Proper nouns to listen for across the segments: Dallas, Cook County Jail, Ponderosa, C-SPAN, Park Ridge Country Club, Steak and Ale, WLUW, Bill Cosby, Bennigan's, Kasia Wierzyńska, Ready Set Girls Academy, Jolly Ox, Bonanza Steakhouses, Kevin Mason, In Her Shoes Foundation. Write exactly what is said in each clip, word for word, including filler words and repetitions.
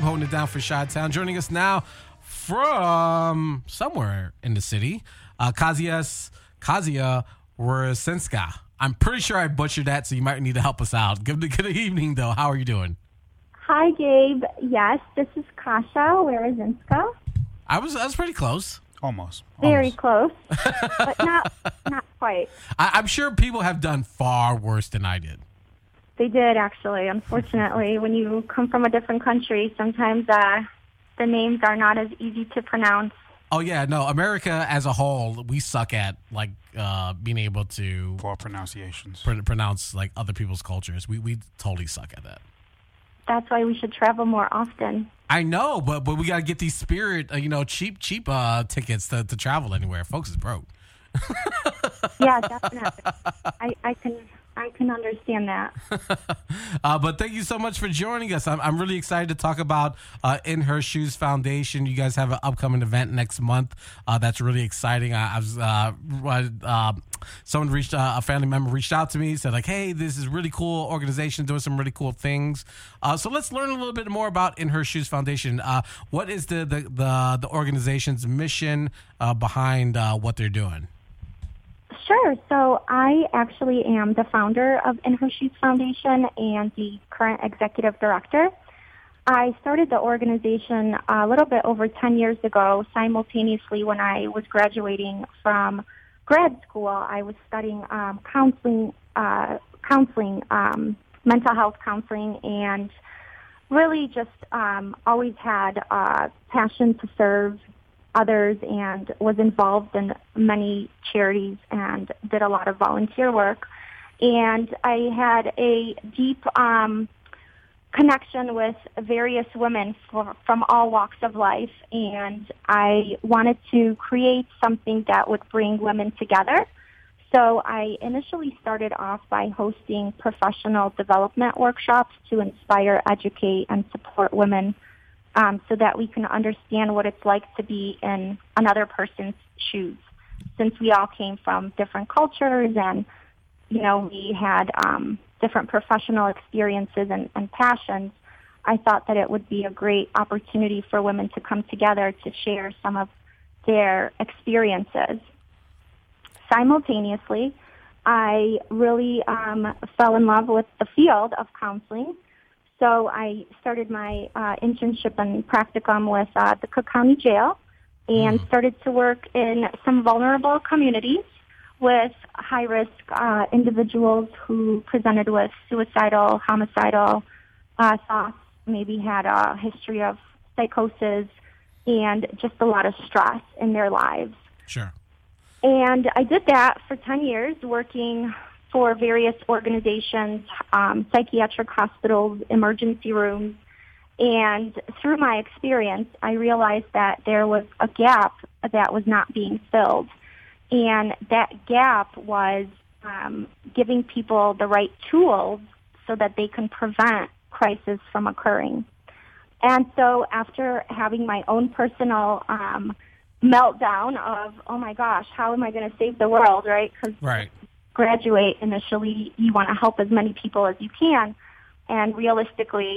Babe, holding it down for Chi-Town. Joining us now from somewhere in the city, uh, Kasia Kasia Wierzyńska. I'm pretty sure I butchered that, so you might need to help us out. Good, good evening, though. How are you doing? Hi, Gabe. Yes, this is Kasia Wierzyńska. I was I was pretty close. Almost. Very almost. Close, but not not quite. I, I'm sure people have done far worse than I did. They did, actually. Unfortunately, when you come from a different country, sometimes uh, the names are not as easy to pronounce. Oh, yeah. No, America as a whole, we suck at, like, uh, being able to... For pronunciations. Pr- pronounce, like, other people's cultures. We we totally suck at that. That's why we should travel more often. I know, but but we got to get these Spirit, uh, you know, cheap, cheap uh, tickets to, to travel anywhere. Folks is broke. Yeah, definitely. I, I can I can understand that. uh, but thank you so much for joining us. I'm, I'm really excited to talk about uh, In Her Shoes Foundation. You guys have an upcoming event next month. Uh, that's really exciting. I, I was uh, uh, someone reached uh, a family member reached out to me, said like, "Hey, this is a really cool organization doing some really cool things." Uh, so let's learn a little bit more about In Her Shoes Foundation. Uh, what is the the, the, the organization's mission uh, behind uh, what they're doing? Sure. So I actually am the founder of In Her Shoes Foundation and the current executive director. I started the organization a little bit over ten years ago, simultaneously when I was graduating from grad school. I was studying um, counseling, uh, counseling, um, mental health counseling, and really just um, always had a passion to serve others and was involved in many charities and did a lot of volunteer work. And I had a deep um, connection with various women for, from all walks of life, and I wanted to create something that would bring women together. So I initially started off by hosting professional development workshops to inspire, educate, and support women Um, so that we can understand what it's like to be in another person's shoes, since we all came from different cultures and, you know, we had um, different professional experiences and, and passions. I thought that it would be a great opportunity for women to come together to share some of their experiences. Simultaneously, I really um, fell in love with the field of counseling. So I started my uh, internship and practicum with uh, the Cook County Jail and started to work in some vulnerable communities with high-risk uh, individuals who presented with suicidal, homicidal uh, thoughts, maybe had a history of psychosis, and just a lot of stress in their lives. Sure. And I did that for ten years, working for various organizations, um, psychiatric hospitals, emergency rooms. And through my experience, I realized that there was a gap that was not being filled. And that gap was um, giving people the right tools so that they can prevent crisis from occurring. And so after having my own personal um, meltdown of, oh, my gosh, how am I going to save the world, right? 'Cause right. Graduate initially, you want to help as many people as you can, and realistically,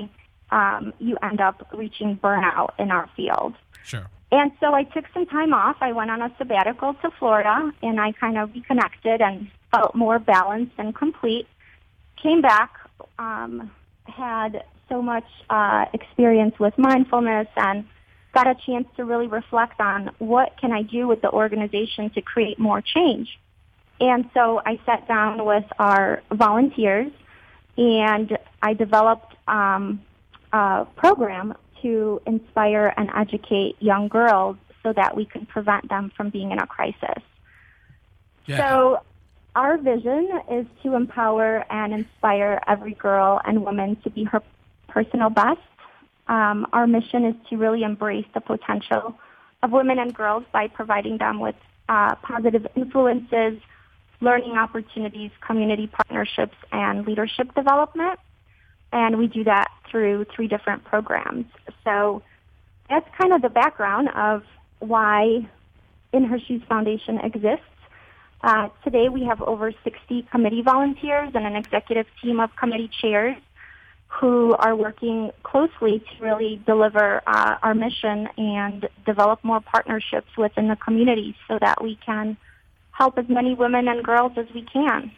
um, you end up reaching burnout in our field. Sure. And so I took some time off. I went on a sabbatical to Florida, and I kind of reconnected and felt more balanced and complete. Came back, um, had so much uh, experience with mindfulness, and got a chance to really reflect on what can I do with the organization to create more change. And so I sat down with our volunteers, and I developed um, a program to inspire and educate young girls so that we can prevent them from being in a crisis. Yeah. So our vision is to empower and inspire every girl and woman to be her personal best. Um, our mission is to really embrace the potential of women and girls by providing them with uh, positive influences, learning opportunities, community partnerships, and leadership development. And we do that through three different programs. So that's kind of the background of why In Her Shoes Foundation exists. Uh, today we have over sixty committee volunteers and an executive team of committee chairs who are working closely to really deliver uh, our mission and develop more partnerships within the community so that we can help as many women and girls as we can.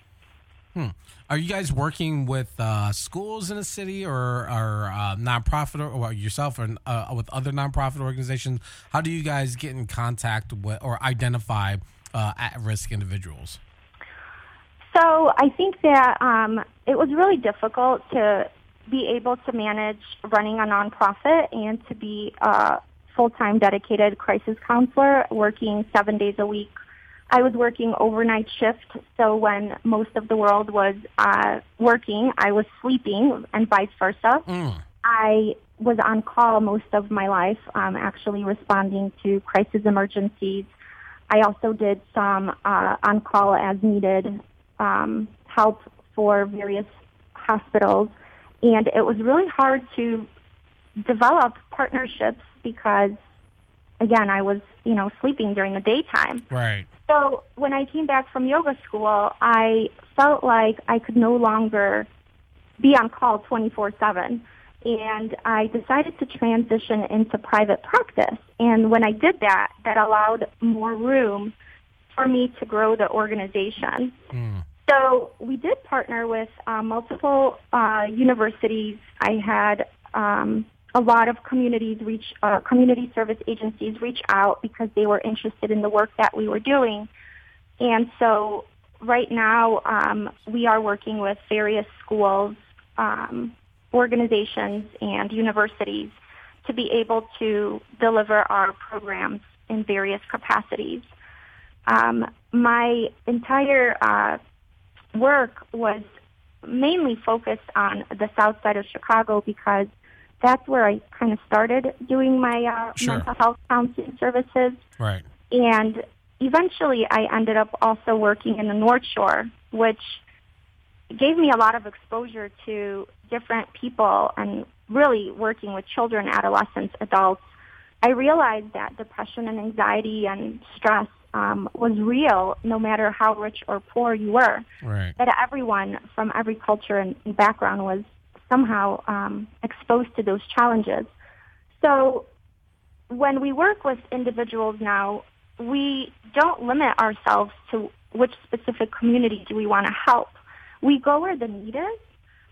Hmm. Are you guys working with uh, schools in the city, or, or uh, nonprofit, or, or yourself, or uh, with other nonprofit organizations? How do you guys get in contact with or identify uh, at-risk individuals? So I think that um, it was really difficult to be able to manage running a nonprofit and to be a full-time dedicated crisis counselor working seven days a week. I was working overnight shift, so when most of the world was uh, working, I was sleeping, and vice versa. Mm. I was on call most of my life, um, actually responding to crisis emergencies. I also did some uh, on-call as needed um, help for various hospitals, and it was really hard to develop partnerships because, again, I was, you know, sleeping during the daytime. Right. So when I came back from yoga school, I felt like I could no longer be on call twenty-four seven, and I decided to transition into private practice. And when I did that, that allowed more room for me to grow the organization. Mm. So we did partner with uh, multiple uh, universities. I had um, a lot of communities reach, uh, community service agencies reach out because they were interested in the work that we were doing. And so right now um, we are working with various schools, um, organizations, and universities to be able to deliver our programs in various capacities. Um, my entire uh, work was mainly focused on the south side of Chicago because that's where I kind of started doing my uh, sure. mental health counseling services. Right. And eventually I ended up also working in the North Shore, which gave me a lot of exposure to different people and really working with children, adolescents, adults. I realized that depression and anxiety and stress um, was real no matter how rich or poor you were. Right. That everyone from every culture and background was somehow um, exposed to those challenges. So when we work with individuals now, we don't limit ourselves to which specific community do we want to help. We go where the need is,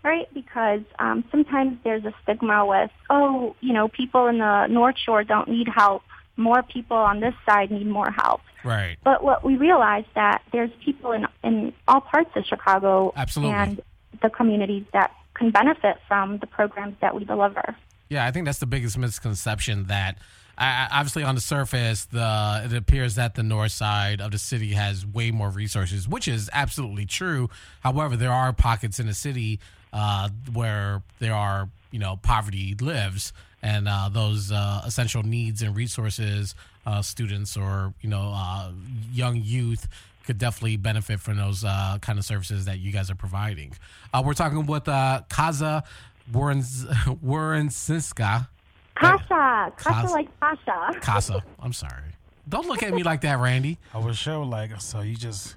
right? Because um, sometimes there's a stigma with, oh, you know, people in the North Shore don't need help. More people on this side need more help. Right. But what we realize that there's people in, in all parts of Chicago Absolutely. And the communities that can benefit from the programs that we deliver. Yeah, I think that's the biggest misconception that I, obviously on the surface, the it appears that the north side of the city has way more resources, which is absolutely true. However, there are pockets in the city uh, where there are, you know, poverty lives, and uh, those uh, essential needs and resources, uh, students or, you know, uh, young youth could definitely benefit from those uh, kind of services that you guys are providing. Uh, we're talking with uh, Kasia Wierzyńska. Kasia. Kasia like Kasia. Kasia. I'm sorry. Don't look at me like that, Randy. I was sure like, so you just,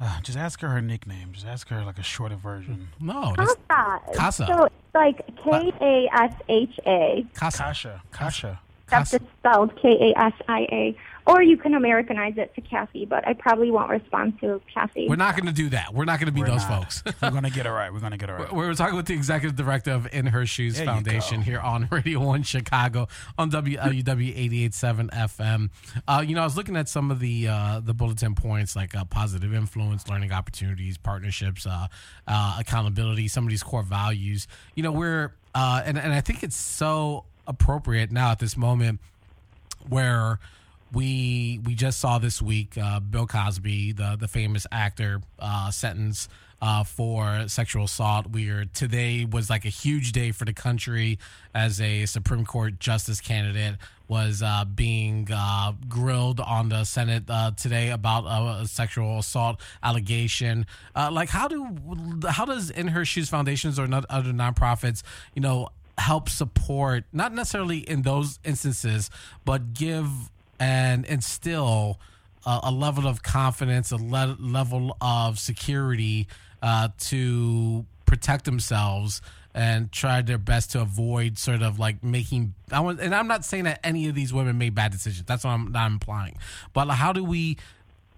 uh, just ask her her nickname. Just ask her like a shorter version. No. Kasia. Kasia. So it's like K A S H A. Kasia. Kasia. That's just spelled K A S I A. Or you can Americanize it to Kathy, but I probably won't respond to Kathy. We're not going to do that. We're not going to be We're those not. folks. We're going to get it right. We're going to get it right. We're talking with the executive director of In Her Shoes there Foundation here on Radio one Chicago on W L U W eighty-eight point seven F M. Uh, you know, I was looking at some of the uh, the bulletin points, like uh, positive influence, learning opportunities, partnerships, uh, uh, accountability, some of these core values. You know, we're uh, and, and I think it's so appropriate now at this moment where we we just saw this week uh, Bill Cosby, the, the famous actor, uh, sentenced uh, for sexual assault. We are, today was like a huge day for the country as a Supreme Court justice candidate was uh, being uh, grilled on the Senate uh, today about uh, a sexual assault allegation. Uh, like how do how does In Her Shoes Foundations or not other nonprofits, you know, help support, not necessarily in those instances, but give and instill a, a level of confidence, a le- level of security uh, to protect themselves and tried their best to avoid sort of like making, I was, and I'm not saying that any of these women made bad decisions. That's what I'm not implying. But how do we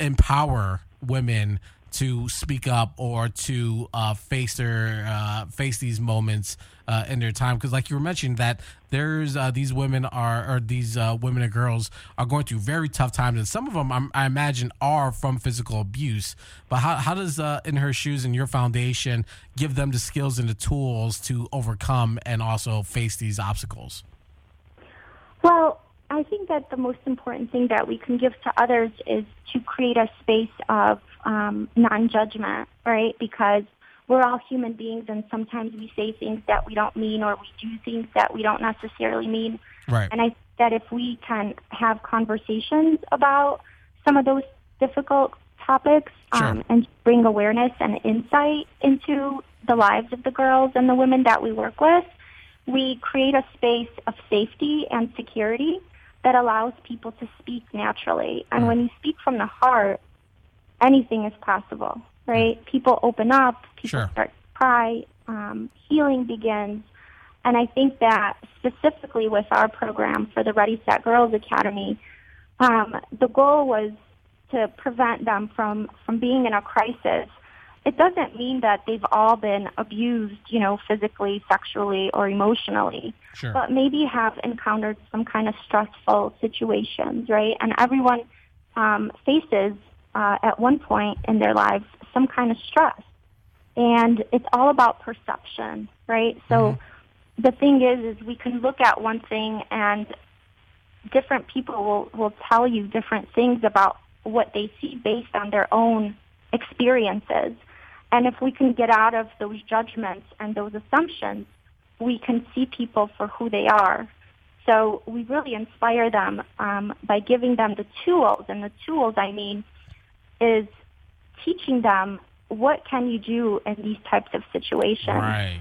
empower women to speak up or to uh, face their uh, face these moments uh, in their time? Because like you were mentioning that there's uh, these women are or these uh, women and girls are going through very tough times, and some of them I'm, I imagine are from physical abuse. But how how does uh, In Her Shoes and your foundation give them the skills and the tools to overcome and also face these obstacles? Well, I think that the most important thing that we can give to others is to create a space of um, non-judgment, right? Because we're all human beings, and sometimes we say things that we don't mean, or we do things that we don't necessarily mean. Right. And I think that if we can have conversations about some of those difficult topics, sure. um, and bring awareness and insight into the lives of the girls and the women that we work with, we create a space of safety and security that allows people to speak naturally. And when you speak from the heart, anything is possible, right? People open up, people sure. start to cry, um, healing begins. And I think that specifically with our program for the Ready Set Girls Academy, um, the goal was to prevent them from, from being in a crisis. It doesn't mean that they've all been abused, you know, physically, sexually, or emotionally, sure. but maybe have encountered some kind of stressful situations, right? And everyone um, faces, uh, at one point in their lives, some kind of stress. And it's all about perception, right? So mm-hmm. the thing is, is we can look at one thing, and different people will, will tell you different things about what they see based on their own experiences. And if we can get out of those judgments and those assumptions, we can see people for who they are. So we really inspire them um, by giving them the tools. And the tools, I mean, is teaching them what can you do in these types of situations. Right.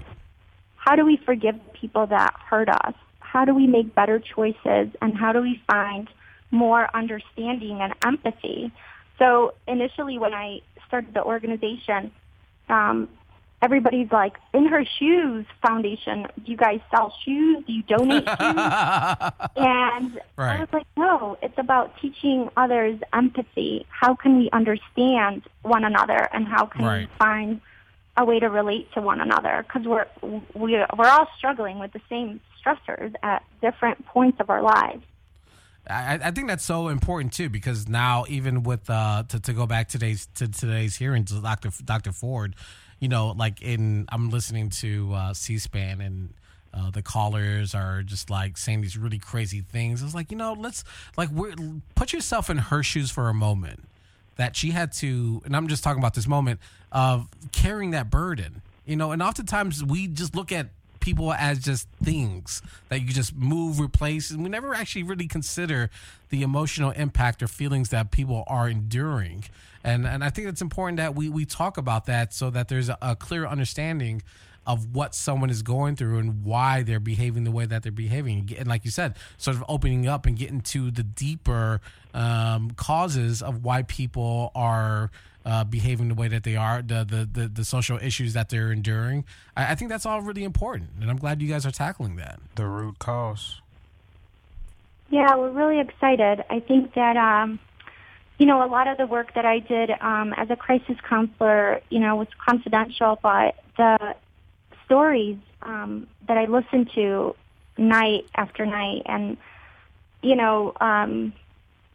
How do we forgive people that hurt us? How do we make better choices? And how do we find more understanding and empathy? So initially when I started the organization, um, everybody's like, In Her Shoes Foundation, do you guys sell shoes? Do you donate shoes? And right. I was like, no, it's about teaching others empathy. How can we understand one another, and how can right. we find a way to relate to one another? Because we're, we're, we're all struggling with the same stressors at different points of our lives. I, I think that's so important too, because now even with uh, to to go back today's to today's hearing to Doctor Doctor Ford, you know, like in I'm listening to uh, C-SPAN, and uh, the callers are just like saying these really crazy things. It's like, you know, let's like we're, put yourself in her shoes for a moment, that she had to, and I'm just talking about this moment of carrying that burden, you know, and oftentimes we just look at people as just things that you just move, replace, and we never actually really consider the emotional impact or feelings that people are enduring. And and I think it's important that we, we talk about that, so that there's a, a clear understanding of what someone is going through and why they're behaving the way that they're behaving. And like you said, sort of opening up and getting to the deeper um, causes of why people are Uh, behaving the way that they are, the, the the the social issues that they're enduring. I, I think that's all really important, and I'm glad you guys are tackling that. The root cause. Yeah, we're really excited. I think that, um, you know, a lot of the work that I did um, as a crisis counselor, you know, was confidential, but the stories um, that I listened to night after night, and, you know, um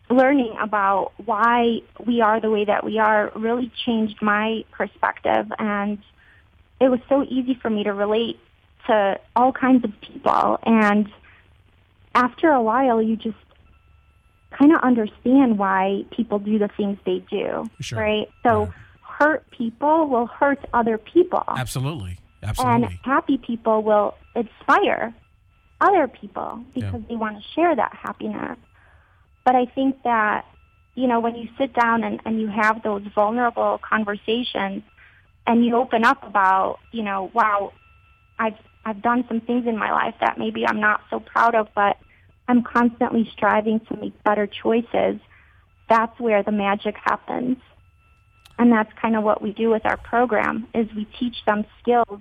learning about why we are the way that we are really changed my perspective, and it was so easy for me to relate to all kinds of people. And after a while, you just kind of understand why people do the things they do, sure. right? So yeah. hurt people will hurt other people. Absolutely. Absolutely. And happy people will inspire other people, because yeah. they want to share that happiness. But I think that, you know, when you sit down and, and you have those vulnerable conversations, and you open up about, you know, wow, I've I've done some things in my life that maybe I'm not so proud of, but I'm constantly striving to make better choices, that's where the magic happens. And that's kind of what we do with our program, is we teach them skills,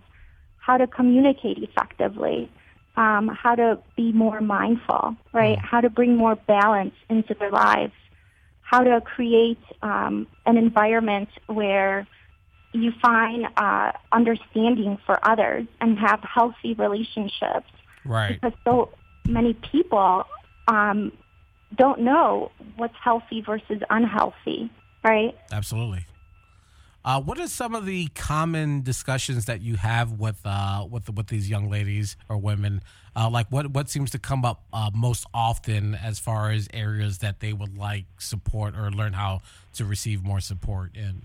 how to communicate effectively, um, how to be more mindful, right? How to bring more balance into their lives, how to create um, an environment where you find uh, understanding for others and have healthy relationships. Right. Because so many people um, don't know what's healthy versus unhealthy, right? Absolutely. Uh, what are some of the common discussions that you have with uh, with with these young ladies or women? Uh, like, what, what seems to come up uh, most often as far as areas that they would like support or learn how to receive more support in?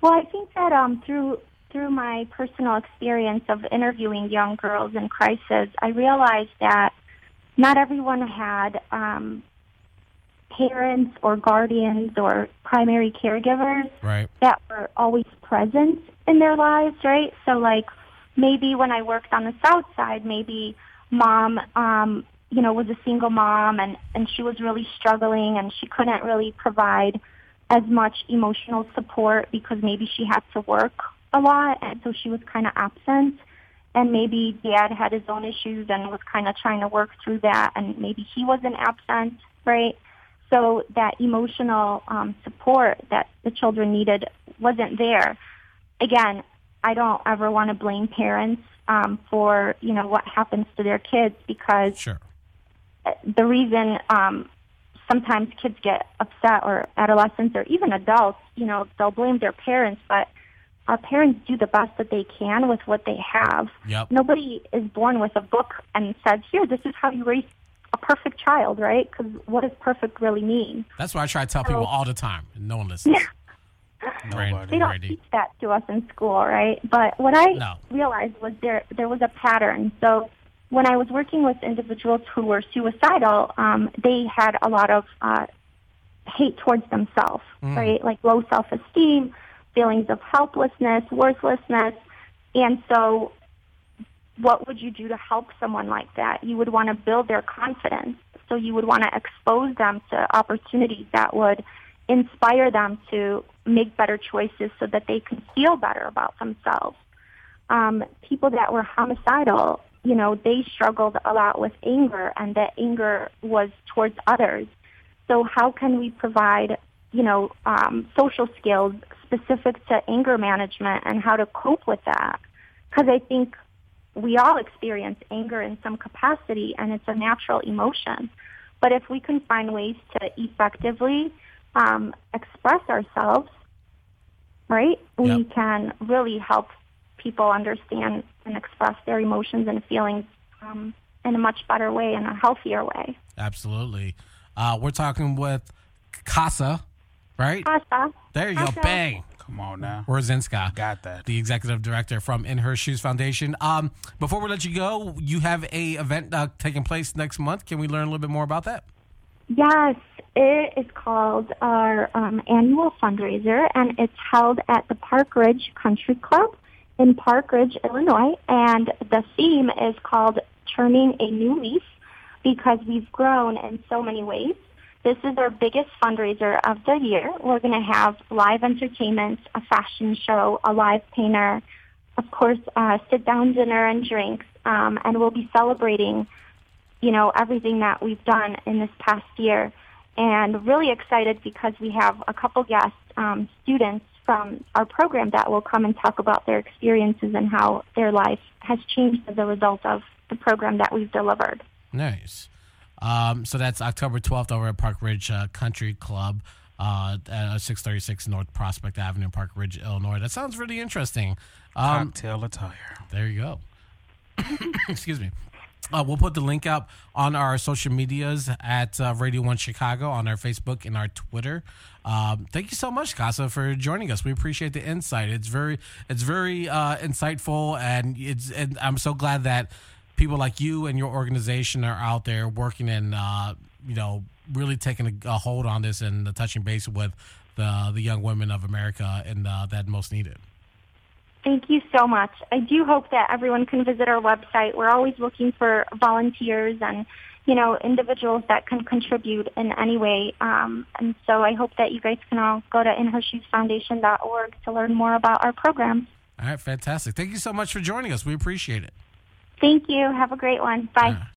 Well, I think that um, through through my personal experience of interviewing young girls in crisis, I realized that not everyone had Um, parents or guardians or primary caregivers right. that were always present in their lives, right? So, like, maybe when I worked on the South Side, maybe mom, um, you know, was a single mom and, and she was really struggling and she couldn't really provide as much emotional support because maybe she had to work a lot and so she was kind of absent. And maybe dad had his own issues and was kind of trying to work through that and maybe he wasn't absent, right? So that emotional um, support that the children needed wasn't there. Again, I don't ever want to blame parents um, for, you know, what happens to their kids because sure. the reason um, sometimes kids get upset or adolescents or even adults, you know, they'll blame their parents, but our parents do the best that they can with what they have. Yep. Nobody is born with a book and says, here, this is how you raise a perfect child, right? Because what does perfect really mean? That's what I try to tell so, people all the time. No one listens. Nobody. They don't Brady. teach that to us in school, right? But what I no. realized was there there was a pattern. So when I was working with individuals who were suicidal, um, they had a lot of uh, hate towards themselves, mm. right? Like low self-esteem, feelings of helplessness, worthlessness. And so what would you do to help someone like that? You would want to build their confidence. So you would want to expose them to opportunities that would inspire them to make better choices so that they can feel better about themselves. Um, people that were homicidal, you know, they struggled a lot with anger, and that anger was towards others. So how can we provide, you know, um, social skills specific to anger management and how to cope with that? Because I think we all experience anger in some capacity, and it's a natural emotion. But if we can find ways to effectively um, express ourselves, right, we yep. can really help people understand and express their emotions and feelings um, in a much better way, in a healthier way. Absolutely. Uh, we're talking with Kasia, right? Kasia. There you Kasia. go. Bang. Come on now. Wierzyńska. Got that. The executive director from In Her Shoes Foundation. Um, before we let you go, you have a event uh, taking place next month. Can we learn a little bit more about that? Yes. It is called our um, annual fundraiser, and it's held at the Park Ridge Country Club in Park Ridge, Illinois. And the theme is called Turning a New Leaf because we've grown in so many ways. This is our biggest fundraiser of the year. We're going to have live entertainment, a fashion show, a live painter, of course, uh, sit-down dinner and drinks, um, and we'll be celebrating, you know, everything that we've done in this past year. And really excited because we have a couple guests, um, students from our program that will come and talk about their experiences and how their life has changed as a result of the program that we've delivered. Nice. Um, so that's October twelfth over at Park Ridge uh, Country Club uh, at six thirty-six North Prospect Avenue, Park Ridge, Illinois. That sounds really interesting. Um, Cocktail attire. There you go. Excuse me. Uh, we'll put the link up on our social medias at uh, Radio One Chicago on our Facebook and our Twitter. Um, thank you so much, Kasia, for joining us. We appreciate the insight. It's very, it's very uh, insightful, and it's. And I'm so glad that people like you and your organization are out there working and, uh, you know, really taking a, a hold on this and the touching base with the the young women of America and uh, that most need it. Thank you so much. I do hope that everyone can visit our website. We're always looking for volunteers and, you know, individuals that can contribute in any way. Um, and so I hope that you guys can all go to in her shoes foundation dot org to learn more about our program. All right, fantastic. Thank you so much for joining us. We appreciate it. Thank you. Have a great one. Bye.